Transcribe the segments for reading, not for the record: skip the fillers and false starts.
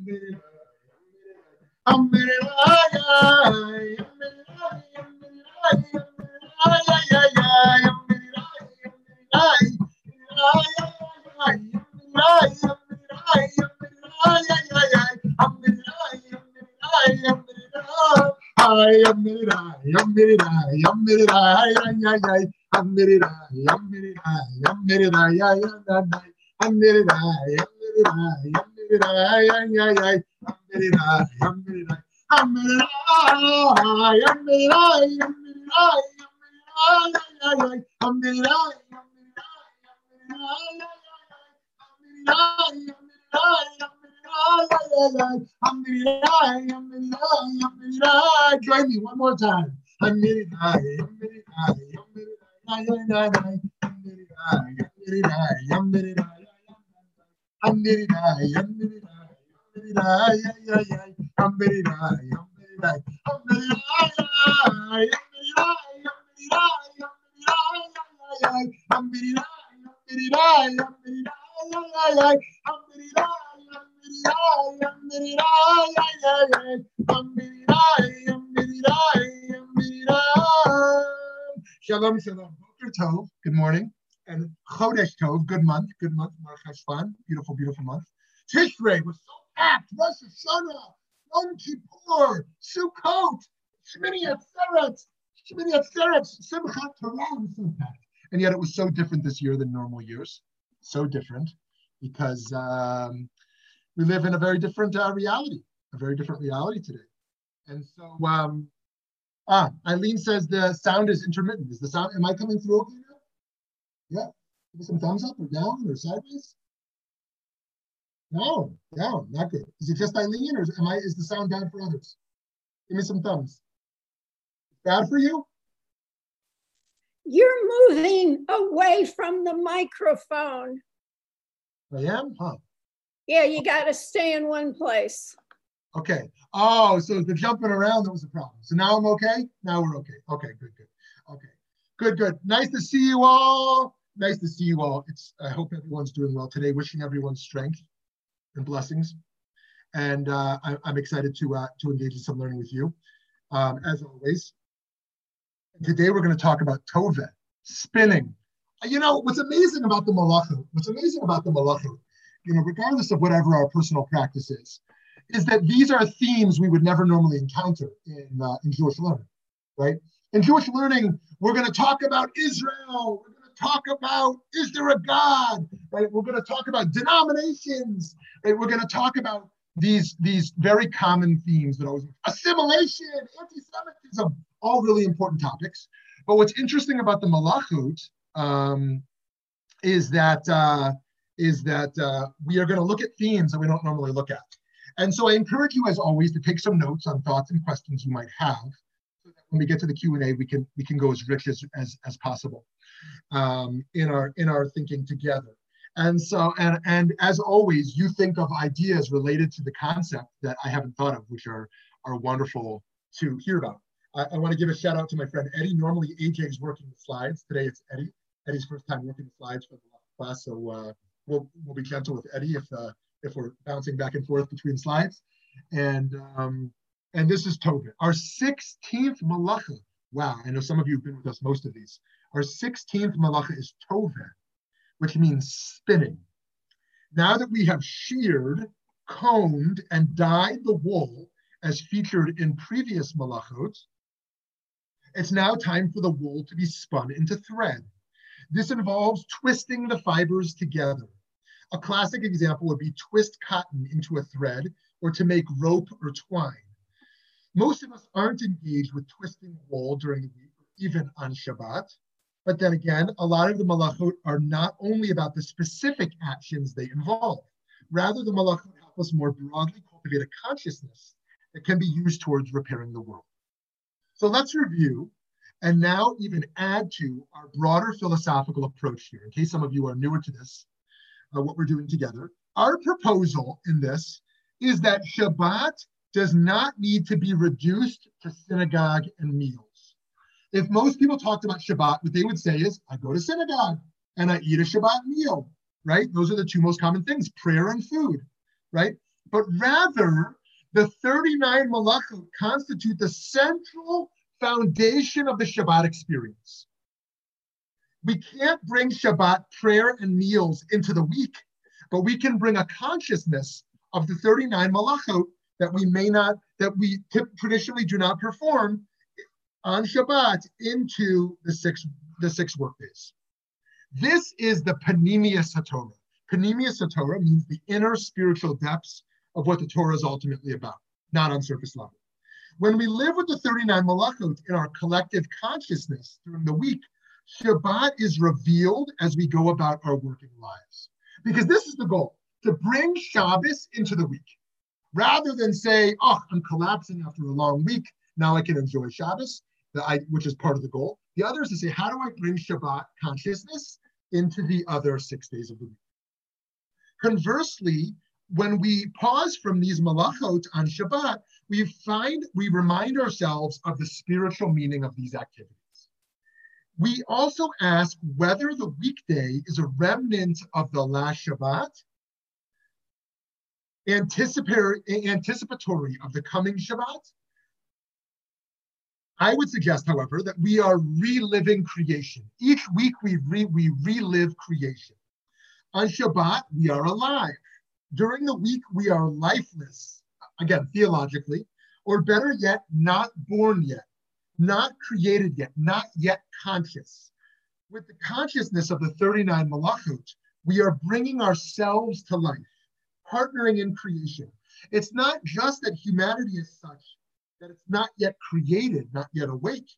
Join me one more time. Shalom, shalom. Tov, good morning. And Chodesh Tov, good month, beautiful, beautiful month. Tishrei was so packed. Rosh Hashanah, Yom Kippur, Sukkot, Shmini Atzeret, Simchat Torah was so packed. And yet it was so different this year than normal years. So different because we live in a very different reality today. And so, Eileen says the sound is intermittent. Is the sound, am I coming through okay now? Yeah. Give me some thumbs up or down or sideways? No, down, not good. Is it just Eileen or is the sound bad for others? Give me some thumbs. Bad for you? You're moving away from the microphone. I am? Huh? Yeah, you got to stay in one place. Okay. Oh, so the jumping around, that was a problem. So now I'm okay? Now we're okay. Okay, good, good. Okay, good, good. Nice to see you all. Nice to see you all. I hope everyone's doing well today. Wishing everyone strength and blessings. And I'm excited to engage in some learning with you, as always. Today we're going to talk about Toveh, spinning. You know, what's amazing about the Malachot, you know, regardless of whatever our personal practice is that these are themes we would never normally encounter in Jewish learning, right? In Jewish learning, we're going to talk about Israel. We're going to talk about, is there a God, right? We're going to talk about denominations, right? We're going to talk about these very common themes that always, assimilation, anti-Semitism, all really important topics. But what's interesting about the Malachot is that we are going to look at themes that we don't normally look at. And so I encourage you, as always, to take some notes on thoughts and questions you might have, so that when we get to the Q&A, we can go as rich as possible in our thinking together. And so, and as always, you think of ideas related to the concept that I haven't thought of, which are wonderful to hear about. I want to give a shout out to my friend Eddie. Normally, AJ's working the slides. Today, it's Eddie. Eddie's first time working the slides for the class, so we'll be gentle with Eddie if we're bouncing back and forth between slides. And this is Toveh, our 16th Malacha. Wow, I know some of you have been with us most of these. Our 16th Malacha is Toveh, which means spinning. Now that we have sheared, combed, and dyed the wool as featured in previous Malachot, it's now time for the wool to be spun into thread. This involves twisting the fibers together. A classic example would be twist cotton into a thread or to make rope or twine. Most of us aren't engaged with twisting wool during the week, or even on Shabbat. But then again, a lot of the Malachot are not only about the specific actions they involve. Rather, the Malachot help us more broadly cultivate a consciousness that can be used towards repairing the world. So let's review and now even add to our broader philosophical approach here, in case some of you are newer to this. What we're doing together. Our proposal in this is that Shabbat does not need to be reduced to synagogue and meals. If most people talked about Shabbat, what they would say is, I go to synagogue and I eat a Shabbat meal, right? Those are the two most common things, prayer and food, right? but rather the 39 Malachot constitute the central foundation of the Shabbat experience. We can't bring Shabbat prayer and meals into the week, but we can bring a consciousness of the 39 Malachot that we traditionally do not perform on Shabbat into the six workdays. This is the Panimius HaTorah. Panimius HaTorah means the inner spiritual depths of what the Torah is ultimately about, not on surface level. When we live with the 39 Malachot in our collective consciousness during the week, Shabbat is revealed as we go about our working lives. Because this is the goal, to bring Shabbos into the week. Rather than say, oh, I'm collapsing after a long week, now I can enjoy Shabbos, which is part of the goal. The other is to say, how do I bring Shabbat consciousness into the other 6 days of the week? Conversely, when we pause from these Malachot on Shabbat, we remind ourselves of the spiritual meaning of these activities. We also ask whether the weekday is a remnant of the last Shabbat, anticipatory of the coming Shabbat. I would suggest, however, that we are reliving creation. Each week we relive creation. On Shabbat, we are alive. During the week, we are lifeless, again, theologically, or better yet, not born yet, not created yet, not yet conscious. With the consciousness of the 39 Malachot, we are bringing ourselves to life, partnering in creation. It's not just that humanity is such that it's not yet created, not yet awake.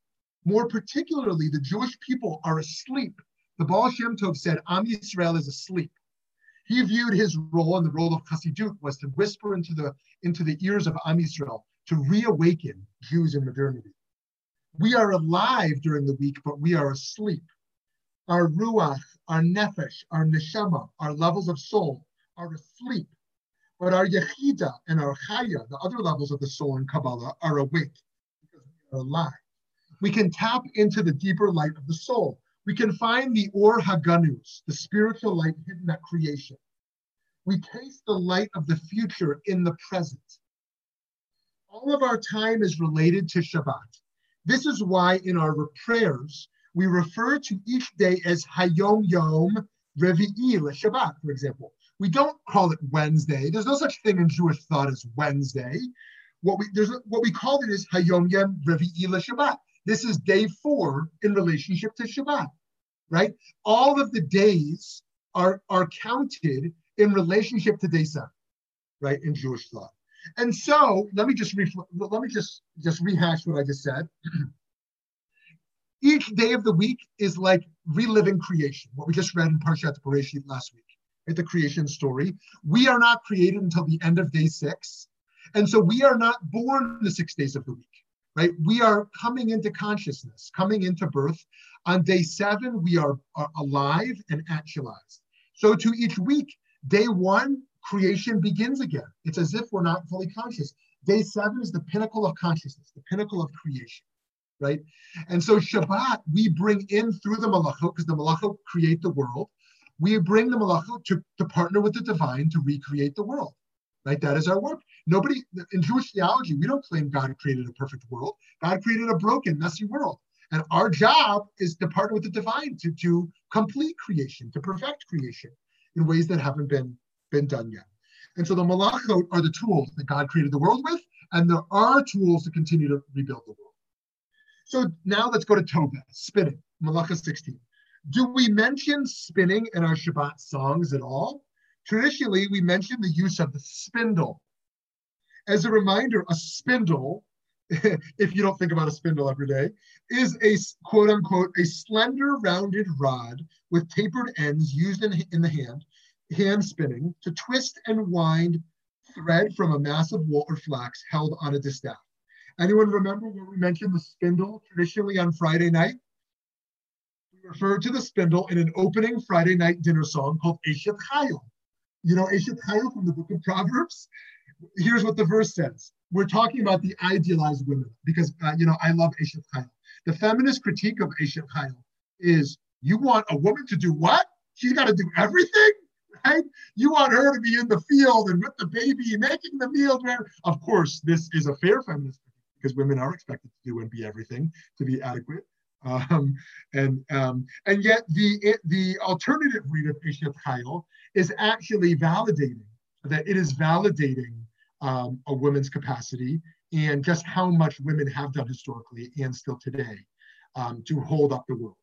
More particularly, the Jewish people are asleep. The Baal Shem Tov said, Am Yisrael is asleep. He viewed his role, and the role of Chassidut was to whisper into the ears of Am Yisrael, to reawaken Jews in modernity. We are alive during the week, but we are asleep. Our ruach, our nefesh, our neshama, our levels of soul are asleep. But our yechida and our chaya, the other levels of the soul in Kabbalah, are awake because we are alive. We can tap into the deeper light of the soul. We can find the Or Haganus, the spiritual light hidden at creation. We taste the light of the future in the present. All of our time is related to Shabbat. This is why in our prayers, we refer to each day as Hayom Yom Raviy'i LaShabbat, for example. We don't call it Wednesday. There's no such thing in Jewish thought as Wednesday. What we call it is Hayom Yom Raviy'i LaShabbat. This is day 4 in relationship to Shabbat, right? All of the days are counted in relationship to day 7, right, in Jewish thought. And so let me just rehash what I just said. Each day of the week is like reliving creation, what we just read in Parshat Bereshit last week, right? The creation story. We are not created until the end of day 6. And so we are not born the 6 days of the week. Right? We are coming into consciousness, coming into birth. On day 7, we are alive and actualized. So to each week, day 1, creation begins again. It's as if we're not fully conscious. Day 7 is the pinnacle of consciousness, the pinnacle of creation, right? And so Shabbat, we bring in through the Malachot, because the Malachot create the world. We bring the Malachot to partner with the divine to recreate the world, right? That is our work. Nobody, in Jewish theology, we don't claim God created a perfect world. God created a broken, messy world. And our job is to partner with the divine to complete creation, to perfect creation in ways that haven't been done yet. And so the Malachot are the tools that God created the world with, and there are tools to continue to rebuild the world. So now let's go to Toveh, spinning, Malachot 16. Do we mention spinning in our Shabbat songs at all? Traditionally, we mention the use of the spindle. As a reminder, a spindle, if you don't think about a spindle every day, is a quote unquote, a slender rounded rod with tapered ends used in the hand spinning to twist and wind thread from a mass of wool or flax held on a distaff. Anyone remember where we mentioned the spindle traditionally on Friday night? We refer to the spindle in an opening Friday night dinner song called Eshet Chayil. You know Eshet Chayil from the book of Proverbs? Here's what the verse says. We're talking about the idealized women because, I love Eshet Chayil. The feminist critique of Eshet Chayil is, you want a woman to do what? She's got to do everything? right? You want her to be in the field and with the baby, making the meal. Of course, this is a fair feminist because women are expected to do and be everything to be adequate. And yet the alternative read of Eshet Chayil is actually validating, that it is validating a woman's capacity and just how much women have done historically and still today to hold up the world.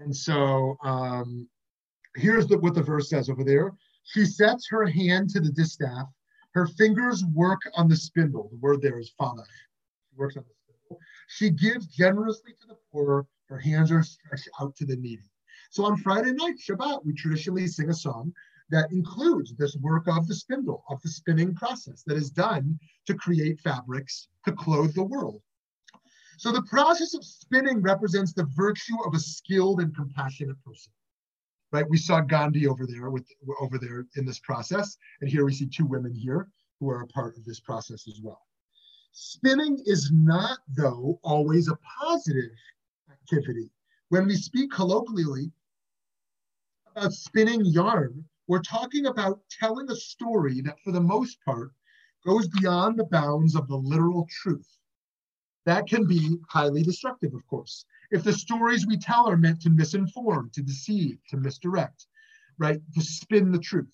And so here's what the verse says over there. She sets her hand to the distaff. Her fingers work on the spindle. The word there is falach. She works on the spindle. She gives generously to the poor. Her hands are stretched out to the needy. So on Friday night, Shabbat, we traditionally sing a song that includes this work of the spindle, of the spinning process that is done to create fabrics to clothe the world. So the process of spinning represents the virtue of a skilled and compassionate person, right? We saw Gandhi over there in this process, and here we see two women here who are a part of this process as well. Spinning is not, though, always a positive activity. When we speak colloquially about spinning yarn, we're talking about telling a story that, for the most part, goes beyond the bounds of the literal truth. That can be highly destructive, of course, if the stories we tell are meant to misinform, to deceive, to misdirect, right? To spin the truth.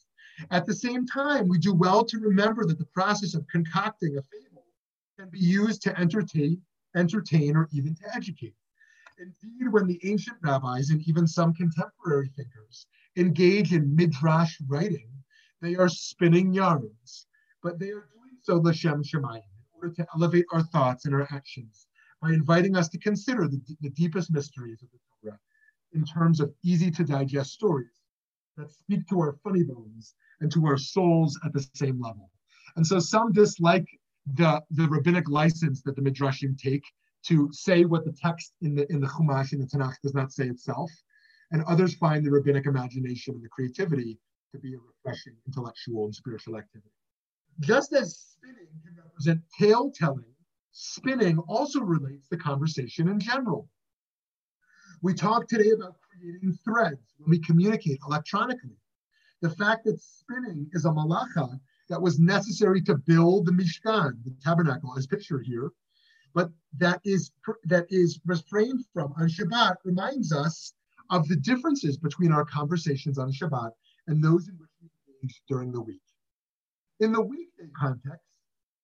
At the same time, we do well to remember that the process of concocting a fable can be used to entertain, or even to educate. Indeed, when the ancient rabbis and even some contemporary thinkers engage in midrash writing, they are spinning yarns, but they are doing so l'shem shemayim, to elevate our thoughts and our actions by inviting us to consider the deepest mysteries of the Torah in terms of easy to digest stories that speak to our funny bones and to our souls at the same level. And so some dislike the rabbinic license that the Midrashim take to say what the text in the Chumash and the Tanakh does not say itself, and others find the rabbinic imagination and the creativity to be a refreshing intellectual and spiritual activity. Just as spinning can represent tale-telling, spinning also relates to conversation in general. We talk today about creating threads when we communicate electronically. The fact that spinning is a malacha that was necessary to build the Mishkan, the tabernacle, as pictured here, but that is refrained from on Shabbat reminds us of the differences between our conversations on Shabbat and those in which we engage during the week. In the weekday context,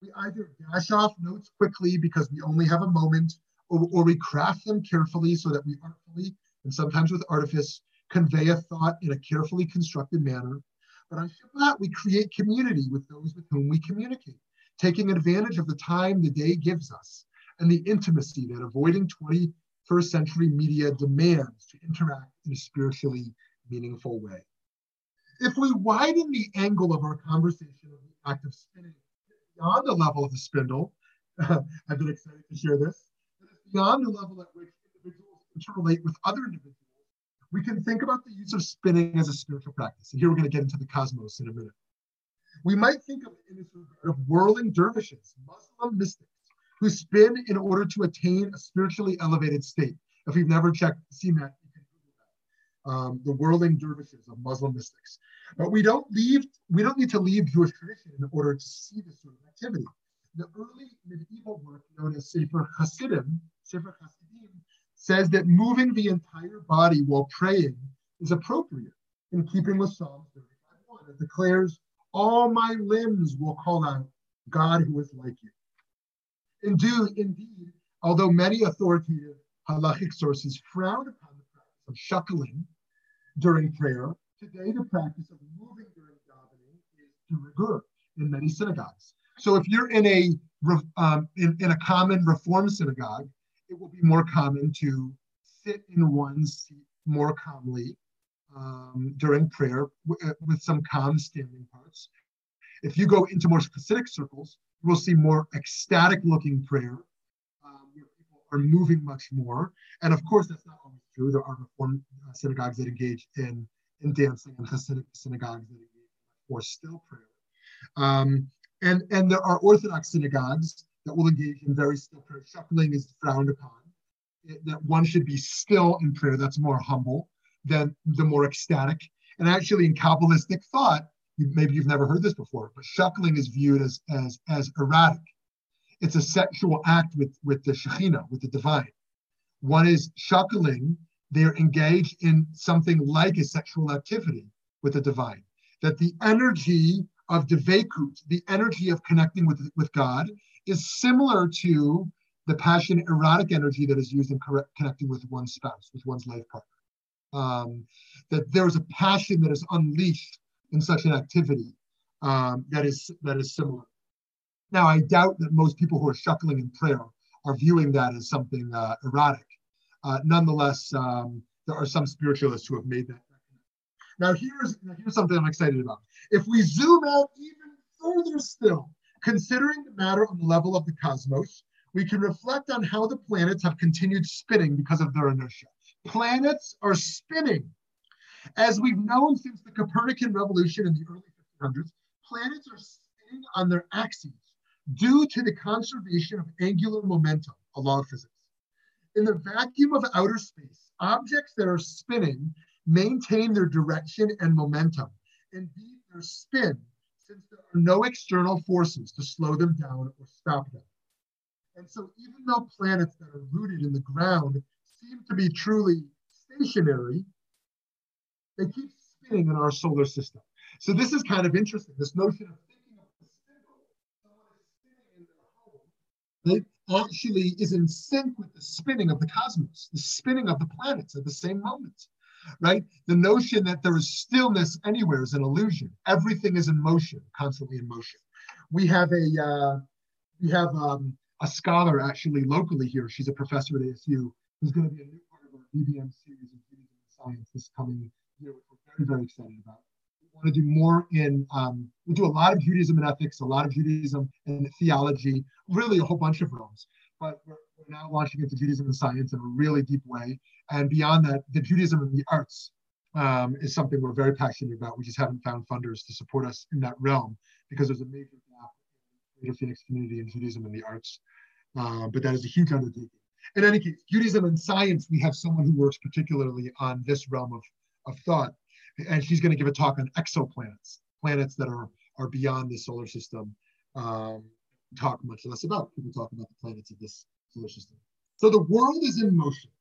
we either dash off notes quickly because we only have a moment, or we craft them carefully so that we artfully, and sometimes with artifice, convey a thought in a carefully constructed manner. But on Shabbat, we create community with those with whom we communicate, taking advantage of the time the day gives us and the intimacy that avoiding 21st century media demands to interact in a spiritually meaningful way. If we widen the angle of our conversation of the act of spinning beyond the level of the spindle, I've been excited to share this, beyond the level at which individuals interrelate with other individuals, we can think about the use of spinning as a spiritual practice. And here we're going to get into the cosmos in a minute. We might think of it in this regard of whirling dervishes, Muslim mystics, who spin in order to attain a spiritually elevated state. If you've never seen that, the whirling dervishes of Muslim mystics. But we don't need to leave Jewish tradition in order to see this sort of activity. The early medieval work known as Sefer Hasidim, says that moving the entire body while praying is appropriate, in keeping with Psalm 35:1. It declares, "All my limbs will call out God who is like you." Indeed, although many authoritative halachic sources frown upon the practice of shuckling during prayer, today the practice of moving during davening is de rigueur in many synagogues. So if you're in a common Reform synagogue, it will be more common to sit in one seat more calmly during prayer with some calm standing parts. If you go into more Hasidic circles, you will see more ecstatic-looking prayer, where people are moving much more. And of course, that's not always true. There are Reform synagogues that engage in dancing, and Hasidic synagogues that engage in still prayer. And there are Orthodox synagogues that will engage in very still prayer. Shuckling is frowned upon. That one should be still in prayer. That's more humble than the more ecstatic. And actually in Kabbalistic thought, maybe you've never heard this before, but shuckling is viewed as erotic. It's a sexual act with the Shekhinah, with the divine. One is shuckling, they're engaged in something like a sexual activity with the divine. That the energy of devekut, the energy of connecting with God, is similar to the passionate erotic energy that is used in connecting with one's spouse, with one's life partner. That there is a passion that is unleashed in such an activity that is similar. Now, I doubt that most people who are shuckling in prayer are viewing that as something erotic. Nonetheless, there are some spiritualists who have made that. Now, here's something I'm excited about. If we zoom out even further still, considering the matter on the level of the cosmos, we can reflect on how the planets have continued spinning because of their inertia. Planets are spinning. As we've known since the Copernican Revolution in the early 1500s, planets are spinning on their axes due to the conservation of angular momentum, a law of physics. In the vacuum of outer space, objects that are spinning maintain their direction and momentum, and beat their spin, since there are no external forces to slow them down or stop them. And so even though planets that are rooted in the ground seem to be truly stationary, they keep spinning in our solar system. So this is kind of interesting, this notion of thinking of the spindle, someone is spinning in their home, that actually is in sync with the spinning of the cosmos, the spinning of the planets at the same moment. Right? The notion that there is stillness anywhere is an illusion. Everything is in motion, constantly in motion. We have a scholar actually locally here. She's a professor at ASU who's going to be a new part of our DBM series of Judaism and Science this coming year, which we're very, very excited about. We want to do more in, we do a lot of Judaism and ethics, a lot of Judaism and theology, really a whole bunch of realms. But we're now launching into Judaism and science in a really deep way. And beyond that, the Judaism and the arts is something we're very passionate about. We just haven't found funders to support us in that realm because there's a major gap in the Greater Phoenix community in Judaism and the arts. But that is a huge undertaking. In any case, Judaism and science, we have someone who works particularly on this realm of thought. And she's going to give a talk on exoplanets, planets that are beyond the solar system. Talk much less about. People talk about the planets of this solar system. So the world is in motion.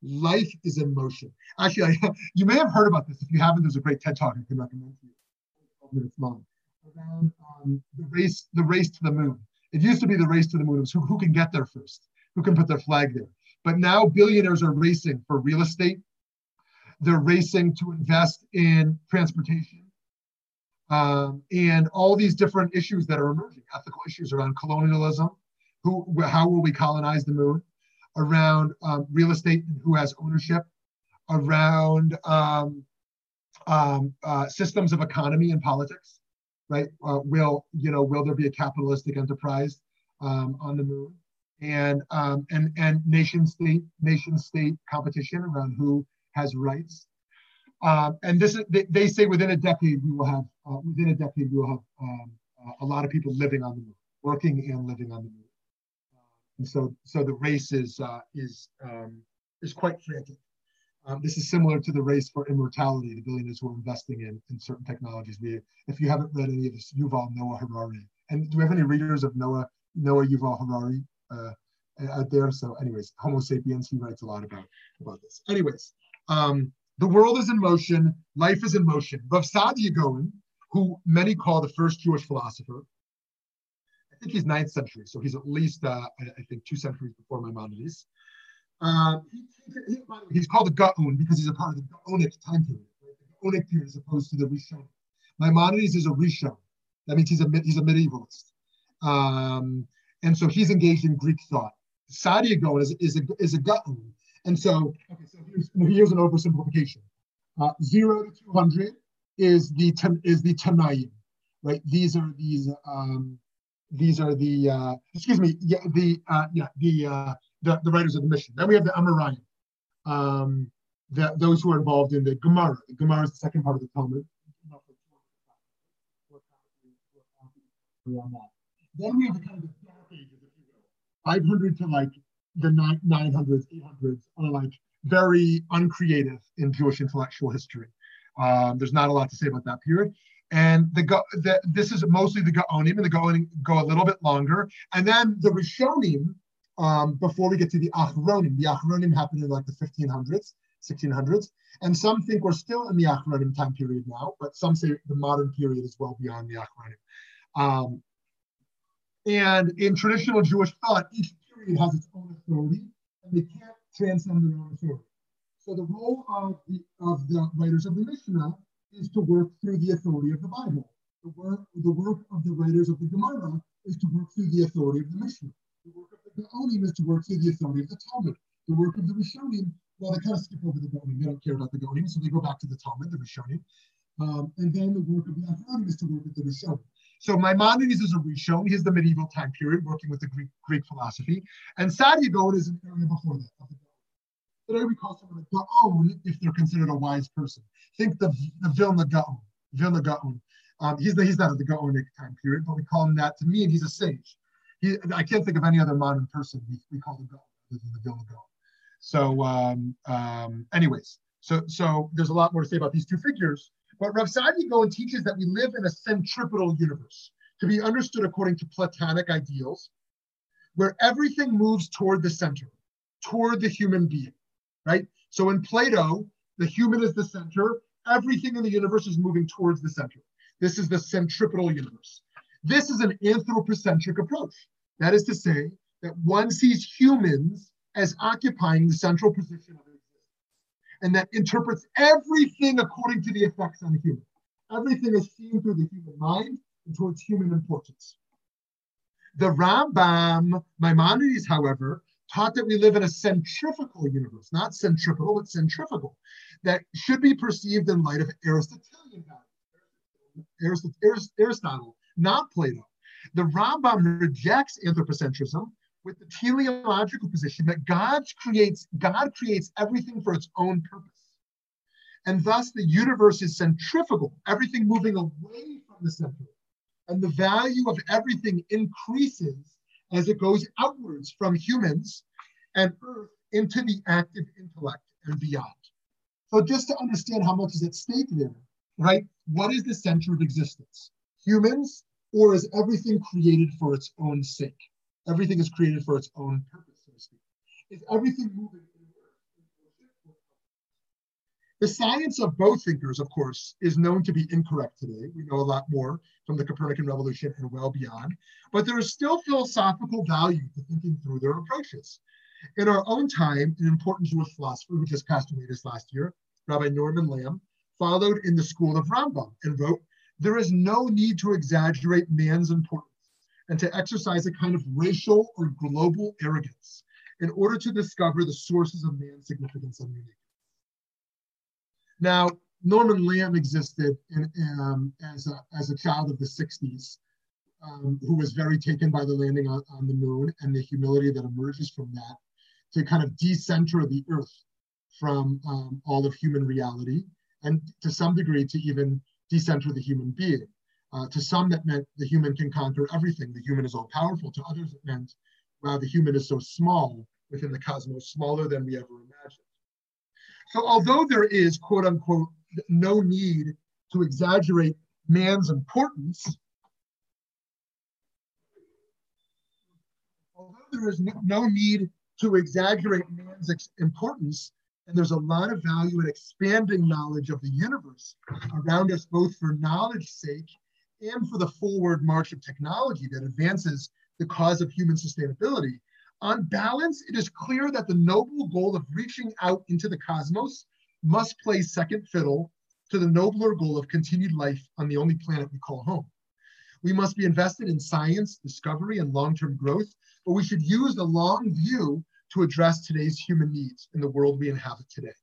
Life is in motion. Actually, you may have heard about this. If you haven't, there's a great TED Talk I can recommend to you. 12 minutes long. Around the race to the moon. It used to be the race to the moon. It was who can get there first, who can put their flag there. But now billionaires are racing for real estate. They're racing to invest in transportation. And all these different issues that are emerging, ethical issues around colonialism, how will we colonize the moon, around real estate and who has ownership, around systems of economy and politics, right? Will there be a capitalistic enterprise on the moon, and nation state competition around who has rights. And this is, they say within a decade we will have a lot of people living on the moon, working and living on the moon. And so the race is quite frantic. This is similar to the race for immortality, the billionaires who are investing in certain technologies. If you haven't read any of this, Yuval Noah Harari. And do we have any readers of Noah Yuval Harari out there? So anyways, Homo sapiens, he writes a lot about this. Anyways. The world is in motion, life is in motion. Rav Saadia Gaon, who many call the first Jewish philosopher, I think he's 9th century, so he's at least, I think, 2 centuries before Maimonides. He's called the Gaon because he's a part of the Gaonic time period, right? The Gaonic period as opposed to the Rishon. Maimonides is a Rishon. That means he's a medievalist. And so he's engaged in Greek thought. Saadia Gaon is a Gaon. And so, okay, so here's an oversimplification. 0 to 200 is the Tanaim, right? These are the writers of the Mishnah. Then we have the Amoraim, those who are involved in the Gemara. The Gemara is the second part of the Talmud. Then we have the kind of dark ages, if you will, 500 to like the 900s, 800s are like very uncreative in Jewish intellectual history. There's not a lot to say about that period. And this is mostly the Gaonim, and the Gaonim go a little bit longer. And then the Rishonim, before we get to the Achronim happened in like the 1500s, 1600s. And some think we're still in the Achronim time period now, but some say the modern period is well beyond the Achronim. And in traditional Jewish thought, each period has its own authority, and they can't transcend their own authority. So the role of the writers of the Mishnah is to work through the authority of the Bible. The work of the writers of the Gemara is to work through the authority of the Mishnah. The work of the Gaonim is to work through the authority of the Talmud. The work of the Rishonim, well, they kind of skip over the Gaonim. They don't care about the Gaonim, so they go back to the Talmud, the Rishonim. And then the work of the Achronim is to work with the Rishonim. So Maimonides is a Rishon. He's the medieval time period, working with the Greek philosophy. And Saadia Gaon is an area before that. Today we call someone a Gaon if they're considered a wise person. Think the Vilna Gaon. Vilna Gaon. He's not of the Gaonic time period, but we call him that. To me, he's a sage. I can't think of any other modern person we call the Gaon other than the Vilna Gaon. So, anyways, so there's a lot more to say about these two figures. But Rav Saadia Gaon teaches that we live in a centripetal universe, to be understood according to Platonic ideals, where everything moves toward the center, toward the human being. Right? So in Plato, the human is the center. Everything in the universe is moving towards the center. This is the centripetal universe. This is an anthropocentric approach. That is to say that one sees humans as occupying the central position of existence, and that interprets everything according to the effects on the human. Everything is seen through the human mind and towards human importance. The Rambam, Maimonides, however, taught that we live in a centrifugal universe, not centripetal, but centrifugal, that should be perceived in light of Aristotelian values, Aristotle, not Plato. The Rambam rejects anthropocentrism with the teleological position that God creates everything for its own purpose. And thus the universe is centrifugal, everything moving away from the center. And the value of everything increases as it goes outwards from humans and Earth into the active intellect and beyond. So just to understand how much is at stake there, right? What is the center of existence? Humans, or is everything created for its own sake? Everything is created for its own purpose, so to speak. Is everything moving inward? The science of both thinkers, of course, is known to be incorrect today. We know a lot more from the Copernican Revolution and well beyond, but there is still philosophical value to thinking through their approaches. In our own time, an important Jewish philosopher who just passed away this last year, Rabbi Norman Lamb, followed in the school of Rambam and wrote, "There is no need to exaggerate man's importance and to exercise a kind of racial or global arrogance in order to discover the sources of man's significance and uniqueness." Now, Norman Lamb existed as a child of the 60s, who was very taken by the landing on the moon and the humility that emerges from that to kind of decenter the earth from all of human reality, and to some degree to even decenter the human being. To some, that meant the human can conquer everything. The human is all powerful. To others, it meant, wow, the human is so small within the cosmos, smaller than we ever imagined. So although there is, quote unquote, no need to exaggerate man's importance, and there's a lot of value in expanding knowledge of the universe around us, both for knowledge's sake and for the forward march of technology that advances the cause of human sustainability. On balance, it is clear that the noble goal of reaching out into the cosmos must play second fiddle to the nobler goal of continued life on the only planet we call home. We must be invested in science, discovery, and long-term growth, but we should use the long view to address today's human needs in the world we inhabit today.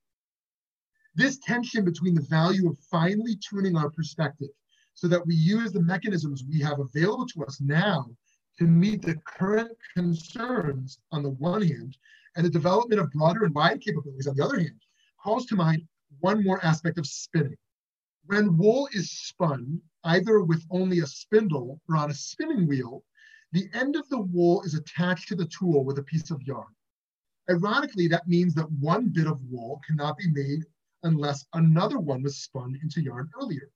This tension between the value of finely tuning our perspective so that we use the mechanisms we have available to us now to meet the current concerns on the one hand, and the development of broader and wide capabilities on the other hand, calls to mind one more aspect of spinning. When wool is spun, either with only a spindle or on a spinning wheel, the end of the wool is attached to the tool with a piece of yarn. Ironically, that means that one bit of wool cannot be made unless another one was spun into yarn earlier.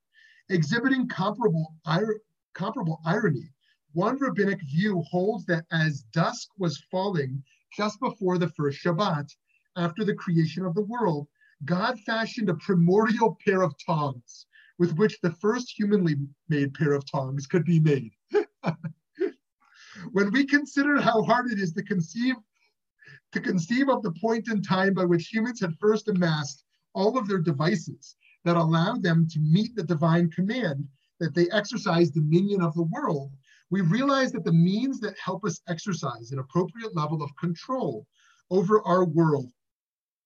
Exhibiting comparable irony, one rabbinic view holds that as dusk was falling just before the first Shabbat, after the creation of the world, God fashioned a primordial pair of tongs with which the first humanly made pair of tongs could be made. When we consider how hard it is to conceive of the point in time by which humans had first amassed all of their devices that allowed them to meet the divine command that they exercise dominion of the world, we realize that the means that help us exercise an appropriate level of control over our world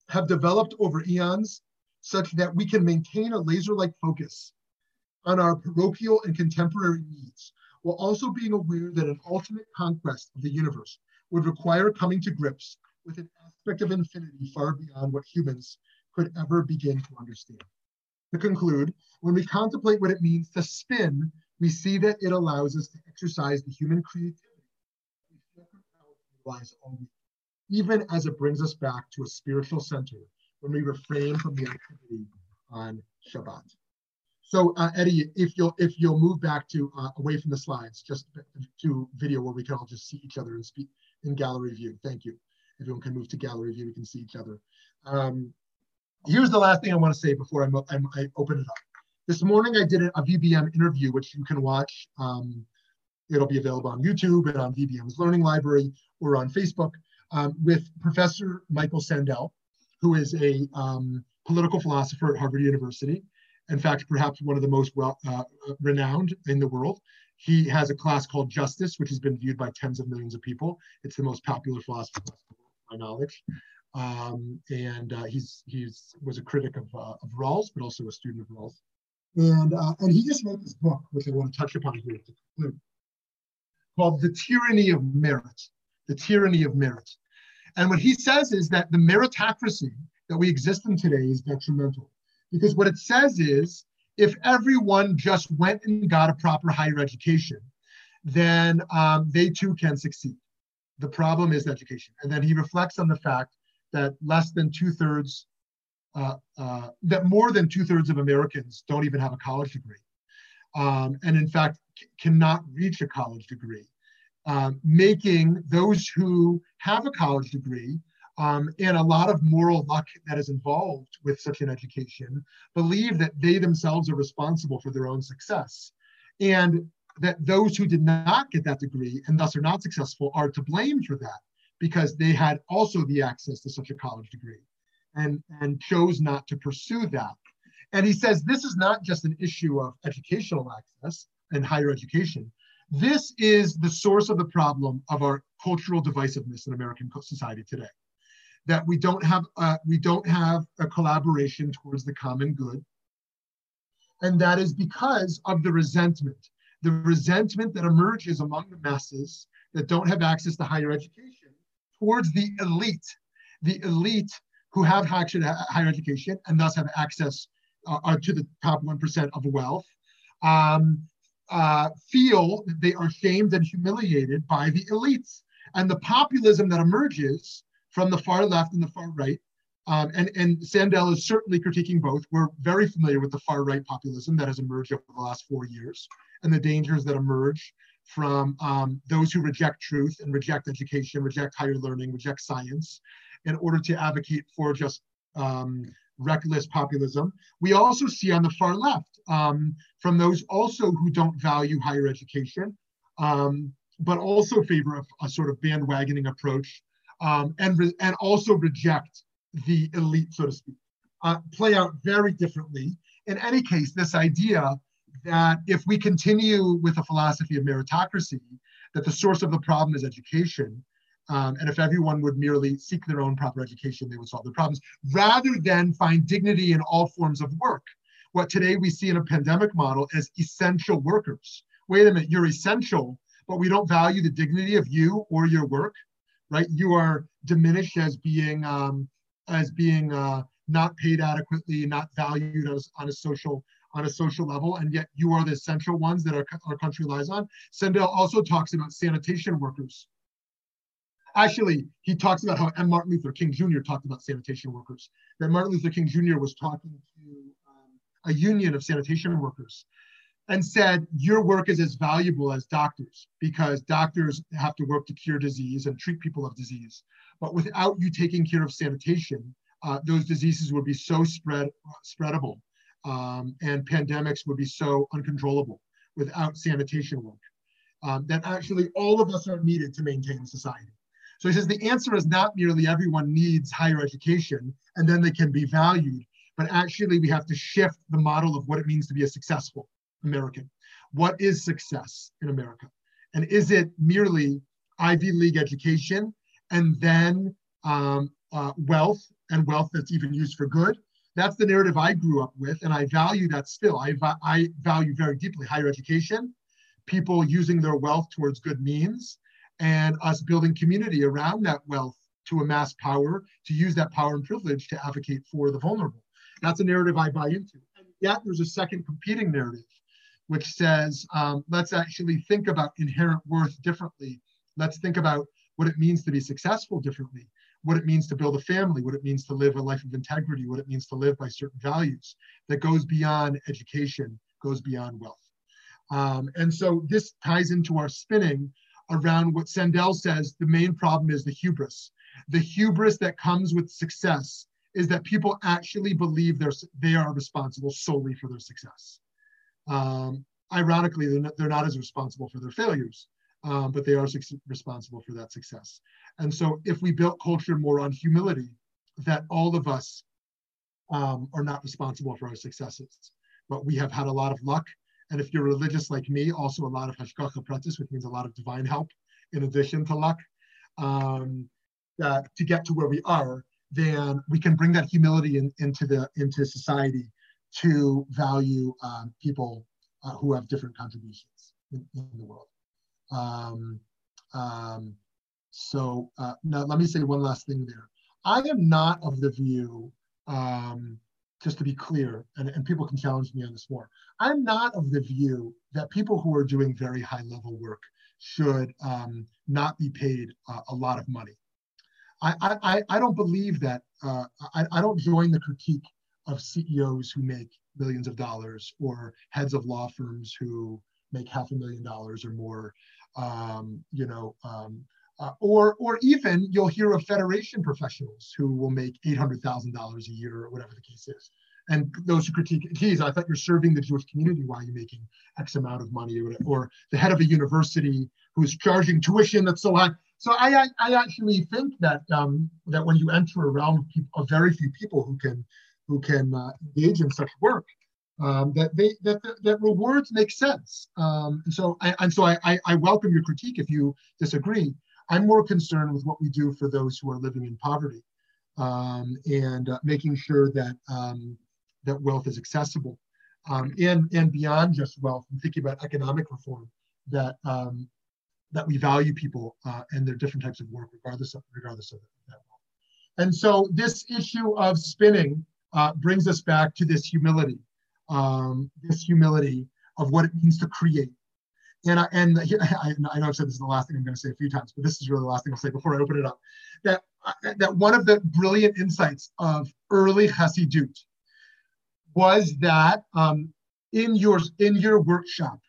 have developed over eons such that we can maintain a laser-like focus on our parochial and contemporary needs, while also being aware that an ultimate conquest of the universe would require coming to grips with an aspect of infinity far beyond what humans could ever begin to understand. To conclude, when we contemplate what it means to spin, we see that it allows us to exercise the human creativity we feel compelled to utilize all week, even as it brings us back to a spiritual center when we refrain from the activity on Shabbat. So Eddie, if you'll move back to away from the slides, just to video where we can all just see each other and speak in gallery view. Thank you. Everyone can move to gallery view. We can see each other. Here's the last thing I want to say before I open it up. This morning I did a VBM interview, which you can watch. It'll be available on YouTube and on VBM's Learning Library or on Facebook with Professor Michael Sandel, who is a political philosopher at Harvard University. In fact, perhaps one of the most renowned in the world. He has a class called Justice, which has been viewed by tens of millions of people. It's the most popular philosophy class, to my knowledge. He was a critic of Rawls, but also a student of Rawls. And he just wrote this book, which I want to touch upon here to conclude, called The Tyranny of Merit. The Tyranny of Merit. And what he says is that the meritocracy that we exist in today is detrimental. Because what it says is, if everyone just went and got a proper higher education, then they too can succeed. The problem is education. And then he reflects on the fact that more than two-thirds of Americans don't even have a college degree, and in fact cannot reach a college degree, making those who have a college degree and a lot of moral luck that is involved with such an education, believe that they themselves are responsible for their own success. And that those who did not get that degree and thus are not successful are to blame for that because they had also the access to such a college degree and chose not to pursue that. And he says, this is not just an issue of educational access and higher education. This is the source of the problem of our cultural divisiveness in American society today. That we don't have a collaboration towards the common good. And that is because of the resentment that emerges among the masses that don't have access to higher education towards the elite who have higher education and thus have access to the top 1% of wealth, feel that they are shamed and humiliated by the elites. And the populism that emerges from the far left and the far right, and Sandel is certainly critiquing both. We're very familiar with the far right populism that has emerged over the last 4 years and the dangers that emerge from those who reject truth and reject education, reject higher learning, reject science in order to advocate for just reckless populism. We also see on the far left from those also who don't value higher education, but also favor a sort of bandwagoning approach and also reject the elite, so to speak, play out very differently. In any case, this idea that if we continue with a philosophy of meritocracy, that the source of the problem is education, and if everyone would merely seek their own proper education, they would solve their problems, rather than find dignity in all forms of work. What today we see in a pandemic model as essential workers. Wait a minute, you're essential, but we don't value the dignity of you or your work. Right, you are diminished as being not paid adequately, not valued on a social level, and yet you are the essential ones that our country relies on. Sandel also talks about sanitation workers. Actually, he talks about how Martin Luther King Jr. talked about sanitation workers that Martin Luther King Jr. was talking to a union of sanitation workers and said, your work is as valuable as doctors, because doctors have to work to cure disease and treat people of disease. But without you taking care of sanitation, those diseases would be so spreadable and pandemics would be so uncontrollable without sanitation work, that actually all of us are needed to maintain society. So he says the answer is not merely everyone needs higher education and then they can be valued, but actually we have to shift the model of what it means to be a successful American. What is success in America? And is it merely Ivy League education and then wealth, and wealth that's even used for good? That's the narrative I grew up with, and I value that still. I value very deeply higher education, people using their wealth towards good means, and us building community around that wealth to amass power, to use that power and privilege to advocate for the vulnerable. That's a narrative I buy into. And yet there's a second competing narrative, which says, let's actually think about inherent worth differently. Let's think about what it means to be successful differently, what it means to build a family, what it means to live a life of integrity, what it means to live by certain values that goes beyond education, goes beyond wealth. And so this ties into our spinning around what Sandel says, the main problem is the hubris. The hubris that comes with success is that people actually believe they are responsible solely for their success. Ironically, they're not as responsible for their failures, but they are responsible for that success. And so if we built culture more on humility, that all of us are not responsible for our successes, but we have had a lot of luck. And if you're religious like me, also a lot of hashgacha pratis, which means a lot of divine help in addition to luck, to get to where we are, then we can bring that humility into society to value people who have different contributions in the world. Now let me say one last thing there. I am not of the view, just to be clear, and people can challenge me on this more, I'm not of the view that people who are doing very high level work should not be paid a lot of money. I don't believe that, I don't join the critique of CEOs who make millions of dollars or heads of law firms who make $500,000 or more, or even you'll hear of federation professionals who will make $800,000 a year or whatever the case is. And those who critique, geez, I thought you're serving the Jewish community while you're making X amount of money, or the head of a university who's charging tuition that's so high. So I actually think that that when you enter a realm of people, of very few people who can engage in such work, that rewards make sense. So I welcome your critique if you disagree. I'm more concerned with what we do for those who are living in poverty, and making sure that that wealth is accessible, and beyond just wealth. I'm thinking about economic reform, that that we value people and their different types of work regardless of that wealth. And so this issue of spinning brings us back to this humility of what it means to create. And I know I've said this is the last thing I'm going to say a few times, but this is really the last thing I'll say before I open it up. That one of the brilliant insights of early Chassidut was that in your workshop,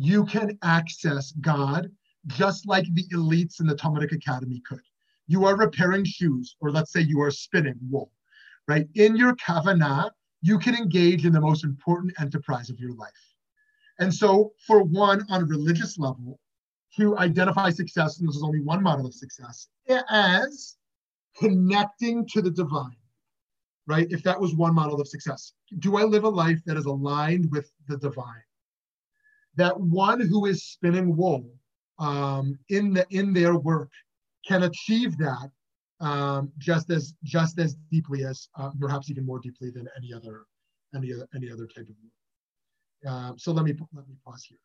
you can access God just like the elites in the Talmudic Academy could. You are repairing shoes, or let's say you are spinning wool, right? In your kavanah, you can engage in the most important enterprise of your life. And so for one, on a religious level, to identify success, and this is only one model of success, as connecting to the divine, right? If that was one model of success, do I live a life that is aligned with the divine? That one who is spinning wool in their work can achieve that just as deeply as, perhaps even more deeply than any other type of work. So let me pause here.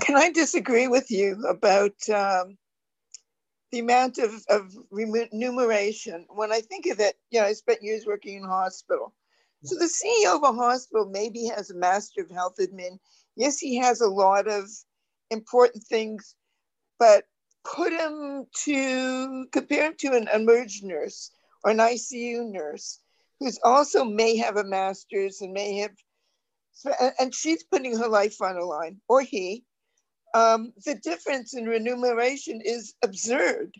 Can I disagree with you about the amount of remuneration? When I think of it, I spent years working in a hospital. Yeah. So the CEO of a hospital maybe has a master of health admin. Yes, he has a lot of important things, but put him to, compare him to an emerge nurse or an ICU nurse who's also may have a master's and may have, and she's putting her life on the line, or he. The difference in remuneration is absurd,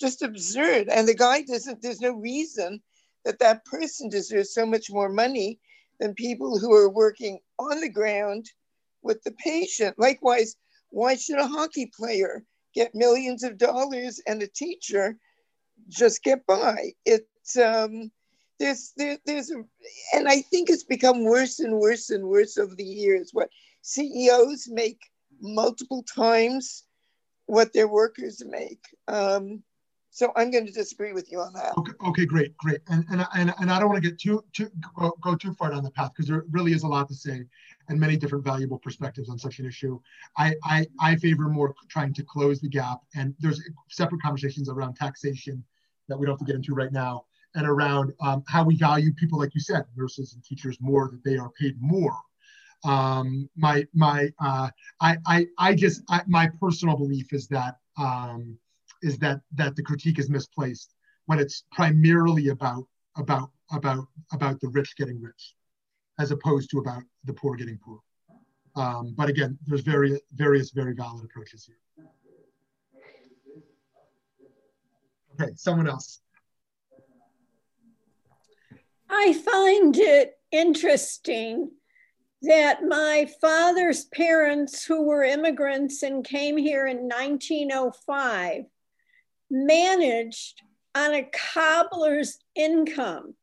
just absurd. And the guy doesn't, there's no reason that that person deserves so much more money than people who are working on the ground with the patient. Likewise, why should a hockey player get millions of dollars and a teacher just get by? It's, and I think it's become worse and worse and worse over the years. What CEOs make multiple times what their workers make. So I'm going to disagree with you on that. Okay, great. And I don't want to get go too far down the path, because there really is a lot to say and many different valuable perspectives on such an issue. I favor more trying to close the gap, and there's separate conversations around taxation that we don't have to get into right now, and around how we value people, like you said, nurses and teachers more, that they are paid more. My personal belief is that the critique is misplaced when it's primarily about the rich getting rich, as opposed to about the poor getting poor. But again, there's very valid approaches here. Okay, someone else. I find it interesting that my father's parents, who were immigrants and came here in 1905, managed on a cobbler's income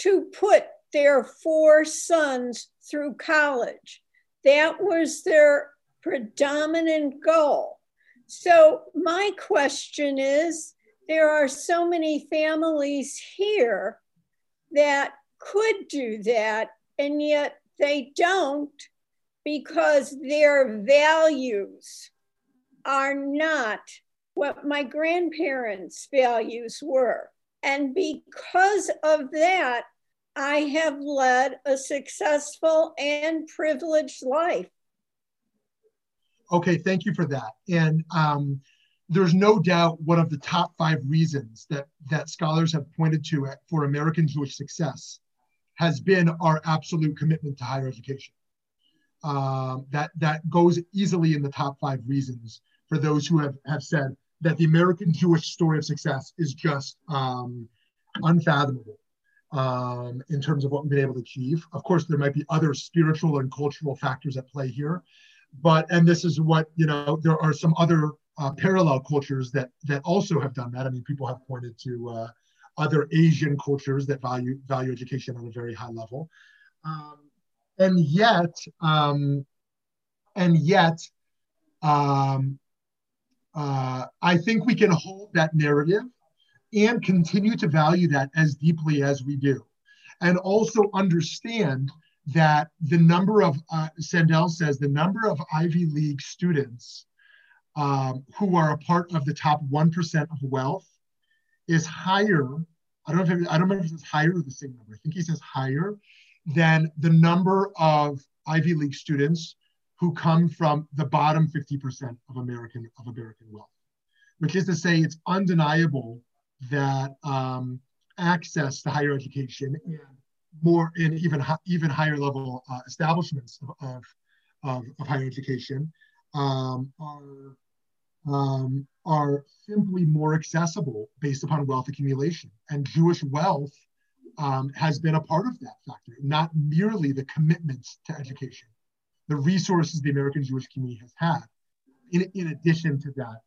to put their 4 sons through college. That was their predominant goal. So my question is, there are so many families here that could do that, and yet they don't, because their values are not what my grandparents' values were. And because of that, I have led a successful and privileged life. Okay, thank you for that. And there's no doubt one of the top 5 reasons that scholars have pointed to for American Jewish success has been our absolute commitment to higher education. That goes easily in the top 5 reasons for those who have said that the American Jewish story of success is just unfathomable in terms of what we've been able to achieve. Of course, there might be other spiritual and cultural factors at play here, and this is what, there are some other parallel cultures that also have done that. I mean, people have pointed to other Asian cultures that value education on a very high level, and yet, I think we can hold that narrative and continue to value that as deeply as we do, and also understand that the number of Sandel says the number of Ivy League students who are a part of the top 1% of wealth is higher. I don't remember if it's higher or the same number. I think he says higher than the number of Ivy League students who come from the bottom 50% of American wealth, which is to say, it's undeniable that access to higher education and more and even higher level establishments of higher education are simply more accessible based upon wealth accumulation. And Jewish wealth has been a part of that factor, not merely the commitments to education, the resources the American Jewish community has had in addition to that.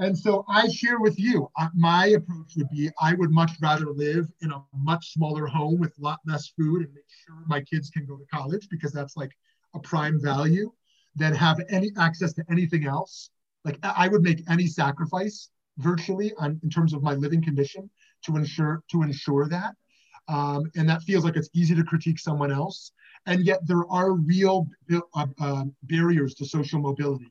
And so I share with you, my approach would be, I would much rather live in a much smaller home with a lot less food and make sure my kids can go to college, because that's like a prime value, than have any access to anything else. Like, I would make any sacrifice virtually in terms of my living condition to ensure that. And that feels like it's easy to critique someone else. And yet there are real barriers to social mobility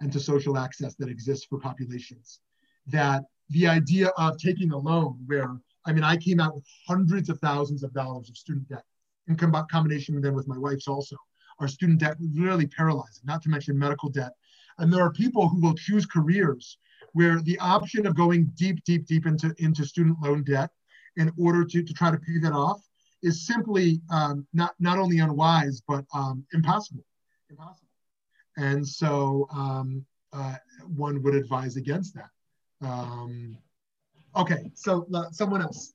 and to social access that exist for populations. That the idea of taking a loan, where, I mean, I came out with hundreds of thousands of dollars of student debt in combination then with my wife's also. Our student debt was really paralyzing, not to mention medical debt. And there are people who will choose careers where the option of going deep into student loan debt in order to try to pay that off is simply not only unwise, but impossible. And so one would advise against that. Okay, so someone else.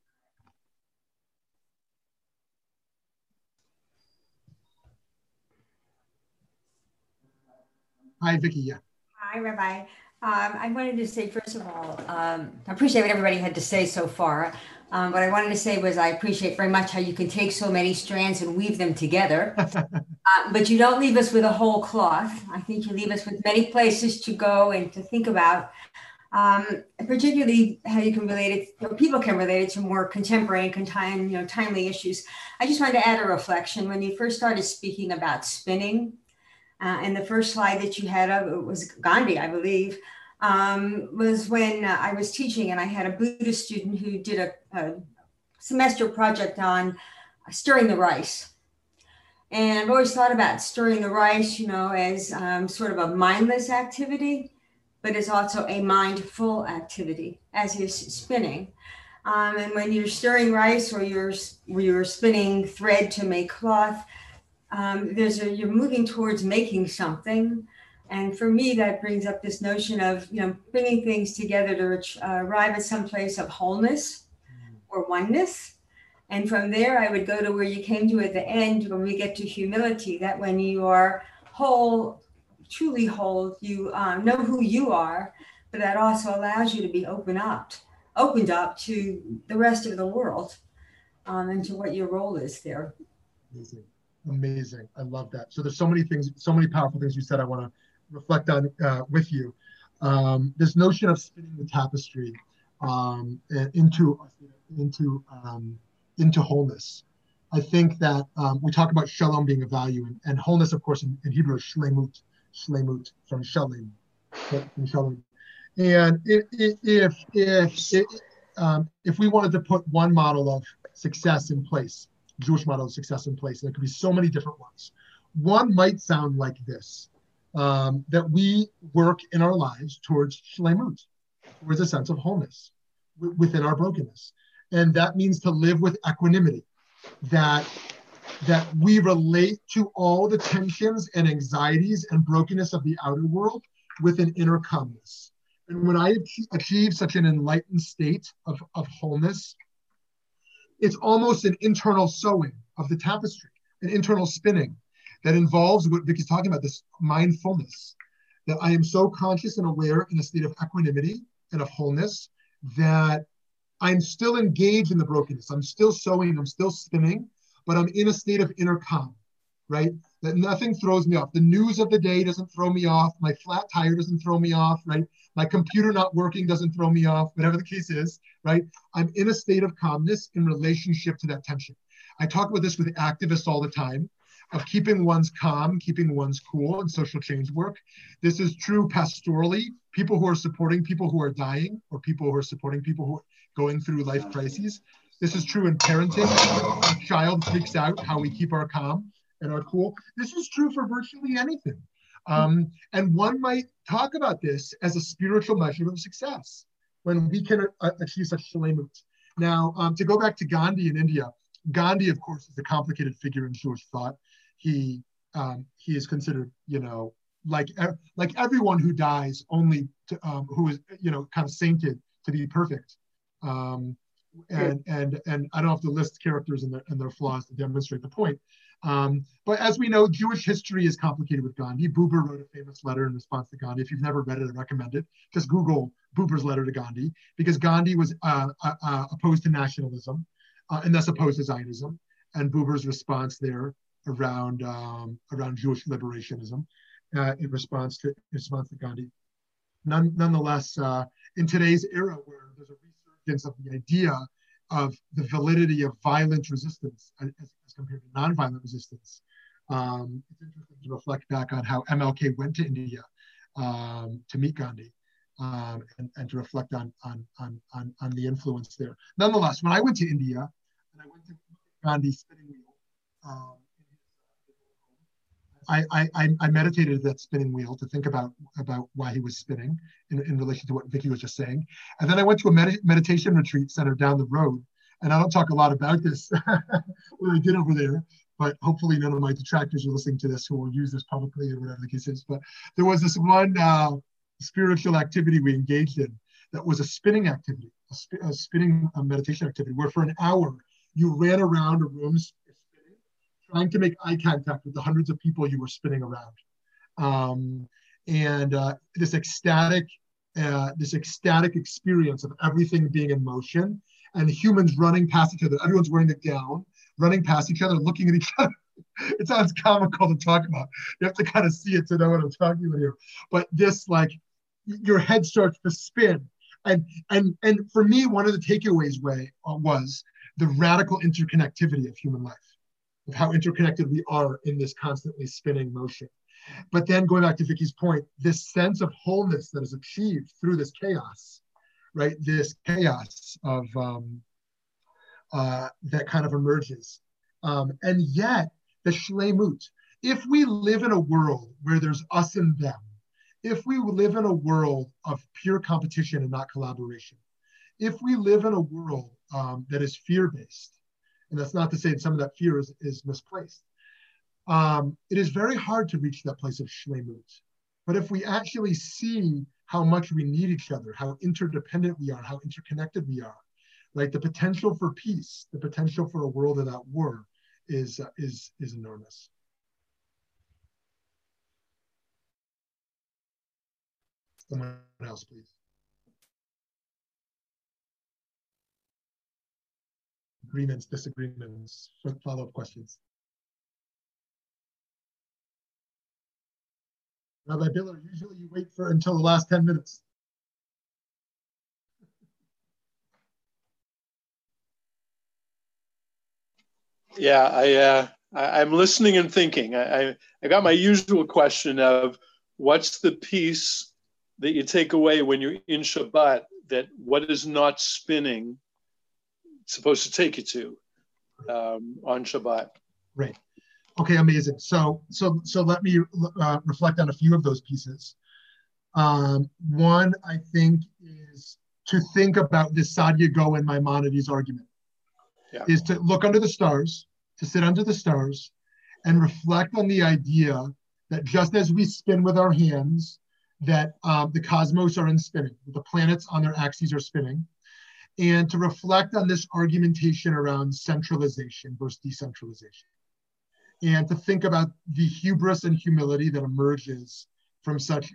Hi, Vicky. Yeah. Hi, Rabbi. I wanted to say, first of all, I appreciate what everybody had to say so far. What I wanted to say was I appreciate very much how you can take so many strands and weave them together, but you don't leave us with a whole cloth. I think you leave us with many places to go and to think about, particularly how you can relate it, or people can relate it to more contemporary and timely issues. I just wanted to add a reflection. When you first started speaking about spinning, and the first slide that you had of it was Gandhi, I believe, was when I was teaching and I had a Buddhist student who did a semester project on stirring the rice. And I've always thought about stirring the rice, as sort of a mindless activity, but it's also a mindful activity, as is spinning. And when you're stirring rice or you're spinning thread to make cloth, you're moving towards making something. And for me, that brings up this notion of, bringing things together to arrive at some place of wholeness or oneness. And from there, I would go to where you came to at the end, when we get to humility, that when you are whole, truly whole, you know who you are, but that also allows you to be opened up to the rest of the world and to what your role is there. Amazing. Amazing. I love that. So there's so many things, so many powerful things you said I want to reflect on with you. This notion of spinning the tapestry into wholeness. I think that we talk about shalom being a value, and wholeness, of course, in Hebrew is shlemut from shalom. And if we wanted to put one model of success in place, Jewish model of success in place, and there could be so many different ones. One might sound like this, that we work in our lives towards shlemut, towards a sense of wholeness within our brokenness. And that means to live with equanimity, that we relate to all the tensions and anxieties and brokenness of the outer world with an inner calmness. And when I achieve such an enlightened state of wholeness, it's almost an internal sewing of the tapestry, an internal spinning that involves what Vicky's talking about, this mindfulness, that I am so conscious and aware in a state of equanimity and of wholeness that I'm still engaged in the brokenness. I'm still sewing, I'm still spinning, but I'm in a state of inner calm, right? That nothing throws me off. The news of the day doesn't throw me off. My flat tire doesn't throw me off, right? My computer not working doesn't throw me off, whatever the case is, right? I'm in a state of calmness in relationship to that tension. I talk about this with activists all the time, of keeping one's calm, keeping one's cool in social change work. This is true pastorally. People who are supporting people who are dying, or people who are supporting people who are going through life crises. This is true in parenting. When a child freaks out, how we keep our calm and our cool. This is true for virtually anything. And one might talk about this as a spiritual measure of success when we can achieve such shlemut. Now, to go back to Gandhi in India, Gandhi, of course, is a complicated figure in Jewish thought. He is considered, like everyone who dies, only to, who is, kind of sainted to be perfect. And I don't have to list characters and their flaws to demonstrate the point. But as we know, Jewish history is complicated with Gandhi. Buber wrote a famous letter in response to Gandhi. If you've never read it, I recommend it. Just Google Buber's letter to Gandhi, because Gandhi was opposed to nationalism and thus opposed to Zionism. And Buber's response there around Jewish liberationism in response to Gandhi. Nonetheless, in today's era where there's a resurgence of the idea of the validity of violent resistance as compared to nonviolent resistance. It's interesting to reflect back on how MLK went to India to meet Gandhi and to reflect on the influence there. Nonetheless, when I went to India and I went to Gandhi's spinning wheel, I I meditated at that spinning wheel to think about why he was spinning in relation to what Vicky was just saying. And then I went to a meditation retreat center down the road. And I don't talk a lot about this, what I did over there, but hopefully none of my detractors are listening to this who will use this publicly or whatever the case is. But there was this one spiritual activity we engaged in that was a spinning activity, a spinning meditation activity, where for an hour you ran around a room spinning, trying to make eye contact with the hundreds of people you were spinning around. This ecstatic experience of everything being in motion, and humans running past each other. Everyone's wearing the gown, running past each other, looking at each other. It sounds comical to talk about. You have to kind of see it to know what I'm talking about here. But this, like, your head starts to spin. And for me, one of the takeaways was the radical interconnectivity of human life, of how interconnected we are in this constantly spinning motion. But then going back to Vicky's point, this sense of wholeness that is achieved through this chaos, right? This chaos of that kind of emerges. And yet the shleimut, if we live in a world where there's us and them, if we live in a world of pure competition and not collaboration, if we live in a world that is fear-based, and that's not to say that some of that fear is misplaced, it is very hard to reach that place of shleimut. But if we actually see how much we need each other, how interdependent we are, how interconnected we are, like the potential for peace, the potential for a world without war is enormous. Someone else, please. Agreements, disagreements, follow-up questions. Rabbi Biller, usually you wait for until the last 10 minutes. Yeah, I'm listening and thinking. I got my usual question of what's the piece that you take away when you're in Shabbat, that what is not spinning it's supposed to take you to on Shabbat. Right. Okay, amazing. So let me reflect on a few of those pieces. One, I think, is to think about this Saadia Gaon and Maimonides argument. Yeah. Is to look under the stars, to sit under the stars, and reflect on the idea that just as we spin with our hands, that the cosmos are in spinning, the planets on their axes are spinning, and to reflect on this argumentation around centralization versus decentralization, and to think about the hubris and humility that emerges from such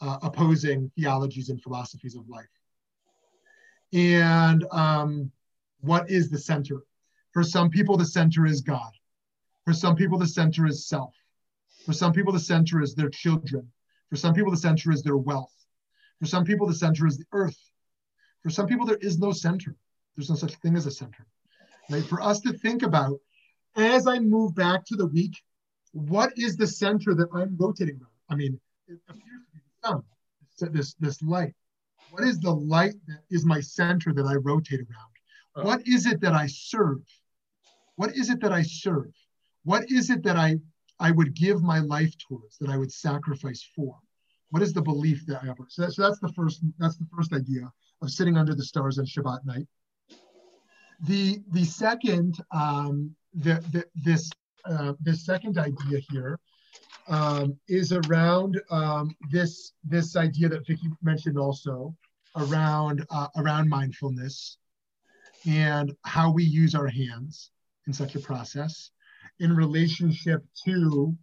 opposing theologies and philosophies of life. And what is the center? For some people, the center is God. For some people, the center is self. For some people, the center is their children. For some people, the center is their wealth. For some people, the center is the earth. For some people, there is no center. There's no such thing as a center. Right? For us to think about, as I move back to the week, what is the center that I'm rotating around? I mean, it appears to be the sun, this light. What is the light that is my center that I rotate around? What is it that I serve? What is it that I serve? What is it that I would give my life towards, that I would sacrifice for? What is the belief that I have? So that's the first idea of sitting under the stars on Shabbat night. The second, this second idea here is around this idea that Vicky mentioned also around mindfulness and how we use our hands in such a process in relationship to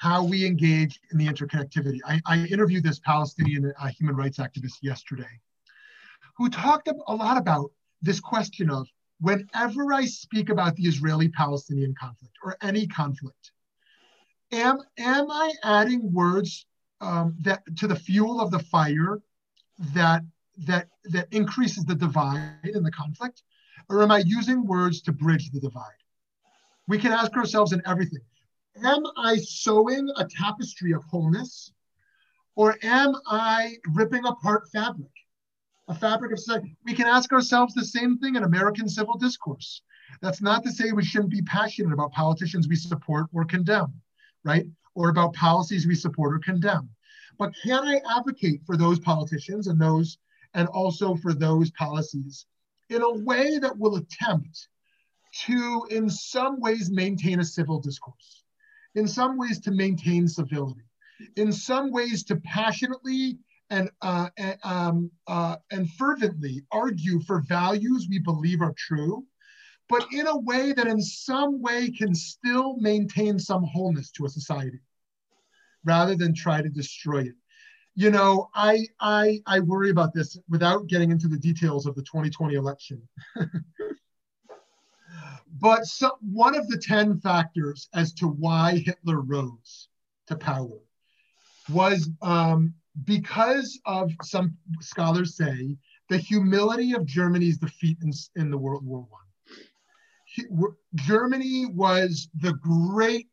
how we engage in the interconnectivity. I interviewed this Palestinian human rights activist yesterday who talked a lot about this question of, whenever I speak about the Israeli-Palestinian conflict or any conflict, am I adding words that to the fuel of the fire that increases the divide in the conflict, or am I using words to bridge the divide? We can ask ourselves in everything: am I sewing a tapestry of wholeness, or am I ripping apart fabric? A fabric of society. We can ask ourselves the same thing in American civil discourse. That's not to say we shouldn't be passionate about politicians we support or condemn, right? Or about policies we support or condemn. But can I advocate for those politicians and those, and also for those policies in a way that will attempt to, in some ways, maintain a civil discourse, in some ways to maintain civility, in some ways to passionately and fervently argue for values we believe are true, but in a way that in some way can still maintain some wholeness to a society rather than try to destroy it. You know, I worry about this without getting into the details of the 2020 election. But one of the 10 factors as to why Hitler rose to power was because of, some scholars say, the humility of Germany's defeat in the World War I. Germany was the great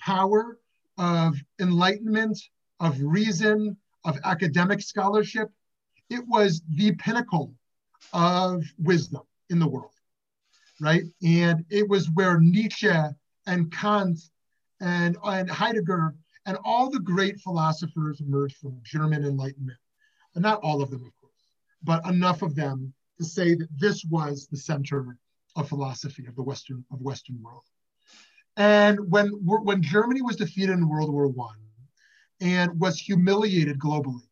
power of enlightenment, of reason, of academic scholarship. It was the pinnacle of wisdom in the world, right? And it was where Nietzsche and Kant and Heidegger and all the great philosophers emerged from German Enlightenment. And not all of them, of course, but enough of them to say that this was the center of philosophy of the Western world. And when Germany was defeated in World War I and was humiliated globally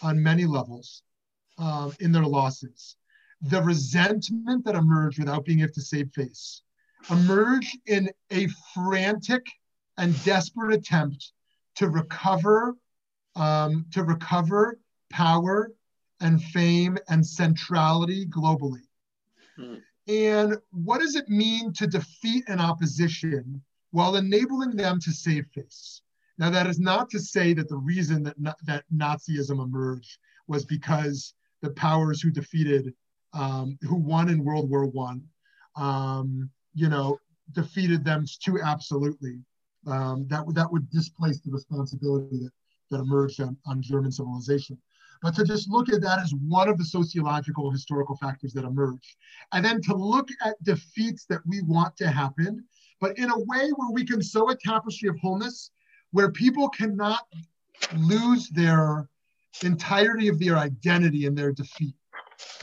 on many levels in their losses, the resentment that emerged without being able to save face emerged in a frantic and desperate attempt to recover power and fame and centrality globally. Mm. And what does it mean to defeat an opposition while enabling them to save face? Now, that is not to say that the reason that Nazism emerged was because the powers who defeated, who won in World War I, you know, defeated them too absolutely. That would displace the responsibility that emerged on German civilization. But to just look at that as one of the sociological historical factors that emerge. And then to look at defeats that we want to happen, but in a way where we can sow a tapestry of wholeness, where people cannot lose their entirety of their identity in their defeat,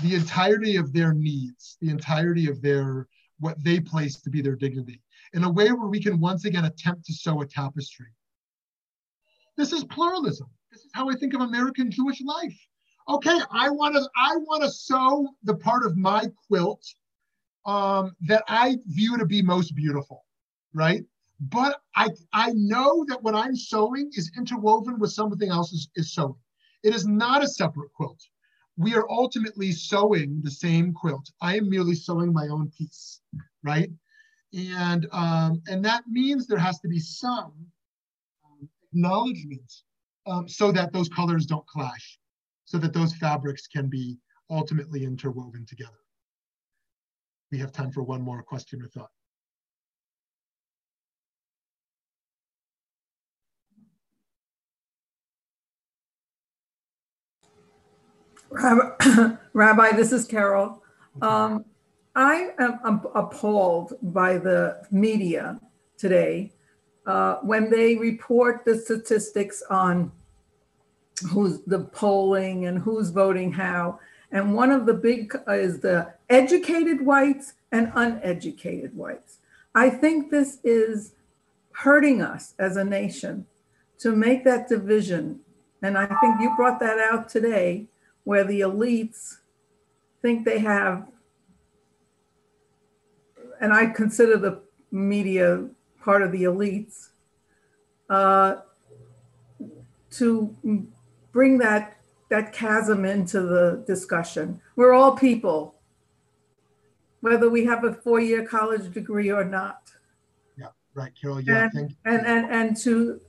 the entirety of their needs, the entirety of their, what they place to be their dignity, in a way where we can once again attempt to sow a tapestry. This is pluralism. This is how I think of American Jewish life. Okay, I want to sew the part of my quilt that I view to be most beautiful, right? But I know that what I'm sewing is interwoven with something else is sewing. It is not a separate quilt. We are ultimately sewing the same quilt. I am merely sewing my own piece, right? And that means there has to be some acknowledgement so that those colors don't clash, so that those fabrics can be ultimately interwoven together. We have time for one more question or thought. Rabbi, this is Carol. Okay. I am appalled by the media today. When they report the statistics on who's the polling and who's voting how, and one of the big is the educated whites and uneducated whites. I think this is hurting us as a nation to make that division. And I think you brought that out today, where the elites think they have, and I consider the media part of the elites, to bring that chasm into the discussion. We're all people, whether we have a four-year college degree or not. Yeah, right, Carol, yeah, thank you. And to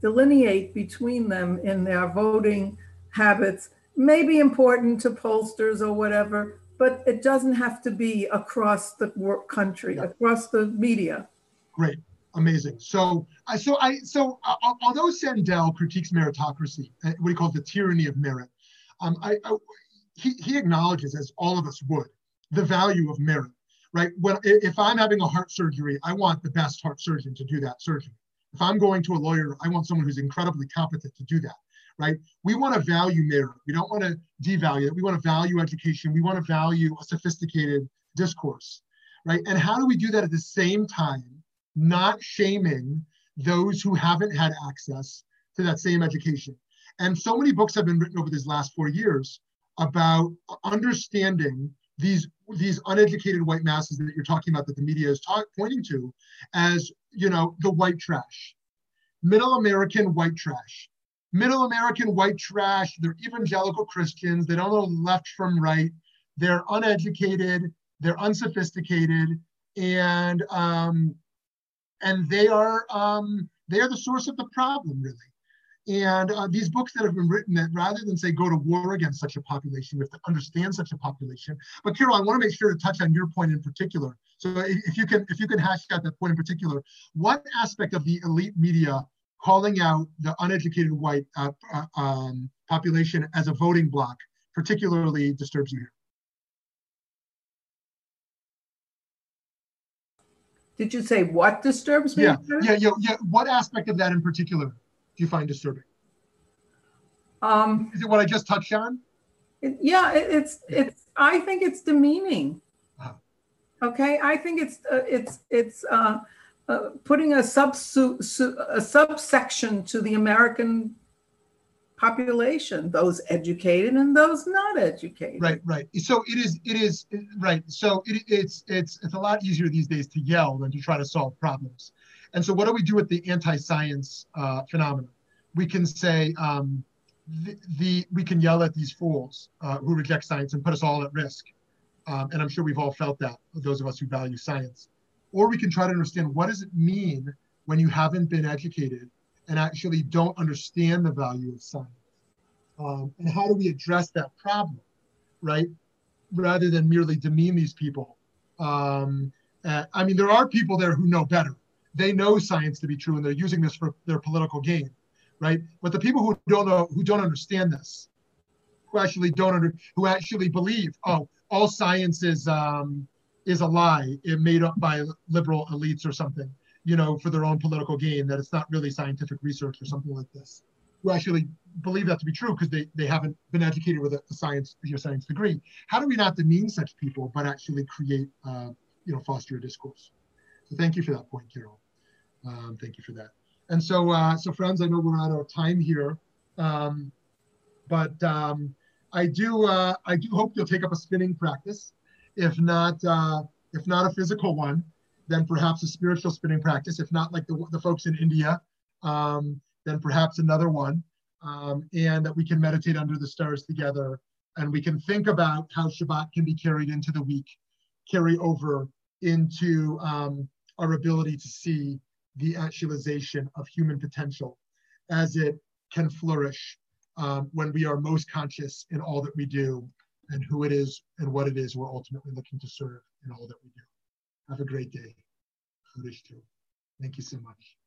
delineate between them in their voting habits may be important to pollsters or whatever, but it doesn't have to be across the country, yeah, across the media. Great, amazing. So although Sandel critiques meritocracy, what he calls the tyranny of merit, he acknowledges, as all of us would, the value of merit, right? If I'm having a heart surgery, I want the best heart surgeon to do that surgery. If I'm going to a lawyer, I want someone who's incredibly competent to do that, right? We want to value merit. We don't want to devalue it. We want to value education. We want to value a sophisticated discourse, right? And how do we do that at the same time, not shaming those who haven't had access to that same education? And so many books have been written over these last 4 years about understanding these uneducated white masses that you're talking about, that the media is pointing to as, you know, the white trash, middle American white trash, middle American white trash. They're evangelical Christians. They don't know left from right. They're uneducated. They're unsophisticated. And they are the source of the problem, really. And these books that have been written that rather than say go to war against such a population, we have to understand such a population. But Carol, I want to make sure to touch on your point in particular. So if you can hash out that point in particular, what aspect of the elite media calling out the uneducated white population as a voting bloc particularly disturbs you here? Did you say what disturbs me? Yeah. What aspect of that in particular do you find disturbing? Is it what I just touched on? It's I think it's demeaning. Wow. Okay, I think it's putting a subsection to the American population, those educated and those not educated. Right. So it is right. So it's a lot easier these days to yell than to try to solve problems. And so what do we do with the anti-science phenomenon? We can say, we can yell at these fools who reject science and put us all at risk. And I'm sure we've all felt that, those of us who value science. Or we can try to understand, what does it mean when you haven't been educated and actually don't understand the value of science? And how do we address that problem, right? Rather than merely demean these people. I mean, there are people there who know better. They know science to be true, and they're using this for their political gain, right? But the people who don't know, who don't understand this, who actually believe, oh, all science is a lie, it made up by liberal elites or something, you know, for their own political gain, that it's not really scientific research or something like this, who actually believe that to be true because they haven't been educated with a science, you know, science degree. How do we not demean such people, but actually create, foster a discourse? So thank you for that point, Carol. Thank you for that. And so, so friends, I know we're out of time here, but I do hope you'll take up a spinning practice. If not a physical one, then perhaps a spiritual spinning practice. If not like the folks in India, then perhaps another one, and that we can meditate under the stars together, and we can think about how Shabbat can be carried into the week, carry over into our ability to see the actualization of human potential as it can flourish when we are most conscious in all that we do and who it is and what it is we're ultimately looking to serve in all that we do. Have a great day. Chodesh Tov. Thank you so much.